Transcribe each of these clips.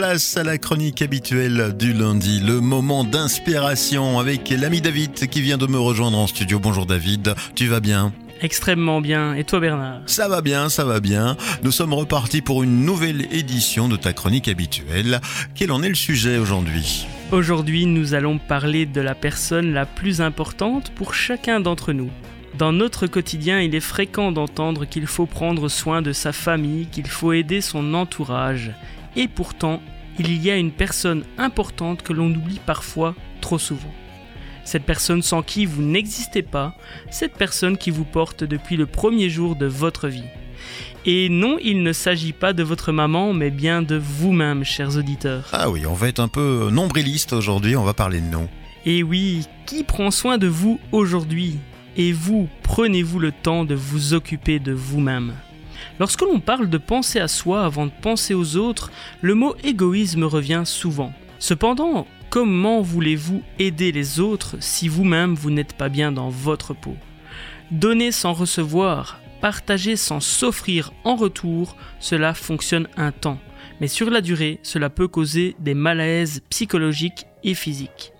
place à la chronique habituelle du lundi, le moment d'inspiration avec l'ami David qui vient de me rejoindre en studio. Bonjour David, tu vas bien ? Extrêmement bien. Et toi Bernard ? Ça va bien, ça va bien. Nous sommes repartis pour une nouvelle édition de ta chronique habituelle. Quel en est le sujet aujourd'hui ? Aujourd'hui, nous allons parler de la personne la plus importante pour chacun d'entre nous. Dans notre quotidien, il est fréquent d'entendre qu'il faut prendre soin de sa famille, qu'il faut aider son entourage. Et pourtant, il y a une personne importante que l'on oublie parfois trop souvent. Cette personne sans qui vous n'existez pas, cette personne qui vous porte depuis le premier jour de votre vie. Et non, il ne s'agit pas de votre maman, mais bien de vous-même, chers auditeurs. Ah oui, on va être un peu nombriliste aujourd'hui, on va parler de nous. Et oui, qui prend soin de vous aujourd'hui ? Et vous, prenez-vous le temps de vous occuper de vous-même. Lorsque l'on parle de penser à soi avant de penser aux autres, le mot égoïsme revient souvent. Cependant, comment voulez-vous aider les autres si vous-même vous n'êtes pas bien dans votre peau ? Donner sans recevoir, partager sans s'offrir en retour, cela fonctionne un temps. Mais sur la durée, cela peut causer des malaises psychologiques et physiques.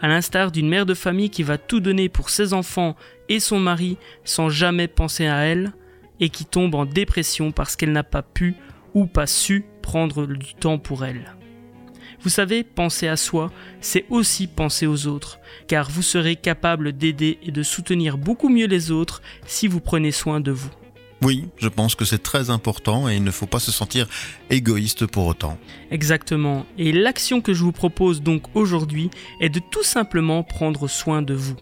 À l'instar d'une mère de famille qui va tout donner pour ses enfants et son mari sans jamais penser à elle et qui tombe en dépression parce qu'elle n'a pas pu ou pas su prendre du temps pour elle. Vous savez, penser à soi, c'est aussi penser aux autres, car vous serez capable d'aider et de soutenir beaucoup mieux les autres si vous prenez soin de vous. Oui, je pense que c'est très important et il ne faut pas se sentir égoïste pour autant. Exactement. Et l'action que je vous propose donc aujourd'hui est de tout simplement prendre soin de vous.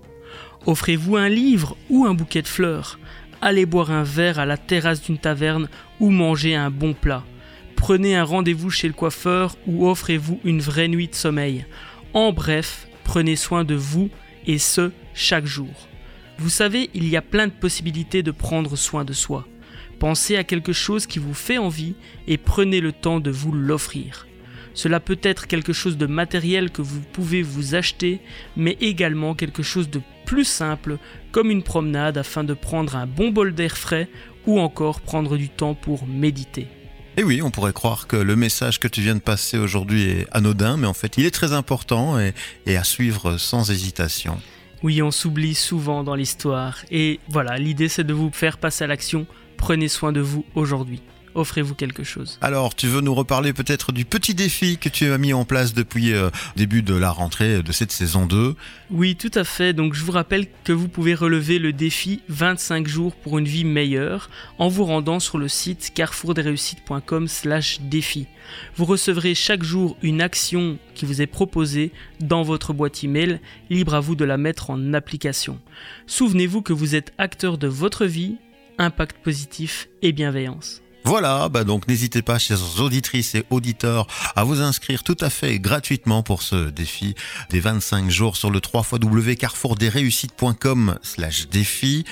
Offrez-vous un livre ou un bouquet de fleurs. Allez boire un verre à la terrasse d'une taverne ou mangez un bon plat. Prenez un rendez-vous chez le coiffeur ou offrez-vous une vraie nuit de sommeil. En bref, prenez soin de vous et ce, chaque jour. Vous savez, il y a plein de possibilités de prendre soin de soi. Pensez à quelque chose qui vous fait envie et prenez le temps de vous l'offrir. Cela peut être quelque chose de matériel que vous pouvez vous acheter, mais également quelque chose de plus simple, comme une promenade afin de prendre un bon bol d'air frais ou encore prendre du temps pour méditer. Et oui, on pourrait croire que le message que tu viens de passer aujourd'hui est anodin, mais en fait, il est très important et à suivre sans hésitation. Oui, on s'oublie souvent dans l'histoire. Et voilà, l'idée c'est de vous faire passer à l'action. Prenez soin de vous aujourd'hui. Offrez-vous quelque chose. Alors, tu veux nous reparler peut-être du petit défi que tu as mis en place depuis début de la rentrée de cette saison 2 ? Oui, tout à fait. Donc, je vous rappelle que vous pouvez relever le défi 25 jours pour une vie meilleure en vous rendant sur le site carrefourdesreussites.com/défi. Vous recevrez chaque jour une action qui vous est proposée dans votre boîte email, libre à vous de la mettre en application. Souvenez-vous que vous êtes acteur de votre vie, impact positif et bienveillance. Voilà, donc n'hésitez pas, chers auditrices et auditeurs, à vous inscrire tout à fait gratuitement pour ce défi des 25 jours sur le www.carrefourdesreussites.com/défi.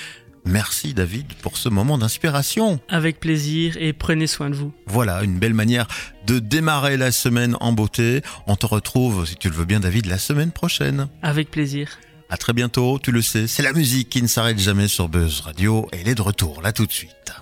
Merci David pour ce moment d'inspiration. Avec plaisir et prenez soin de vous. Voilà, une belle manière de démarrer la semaine en beauté. On te retrouve, si tu le veux bien David, la semaine prochaine. Avec plaisir. À très bientôt, tu le sais, c'est la musique qui ne s'arrête jamais sur Buzz Radio et elle est de retour là tout de suite.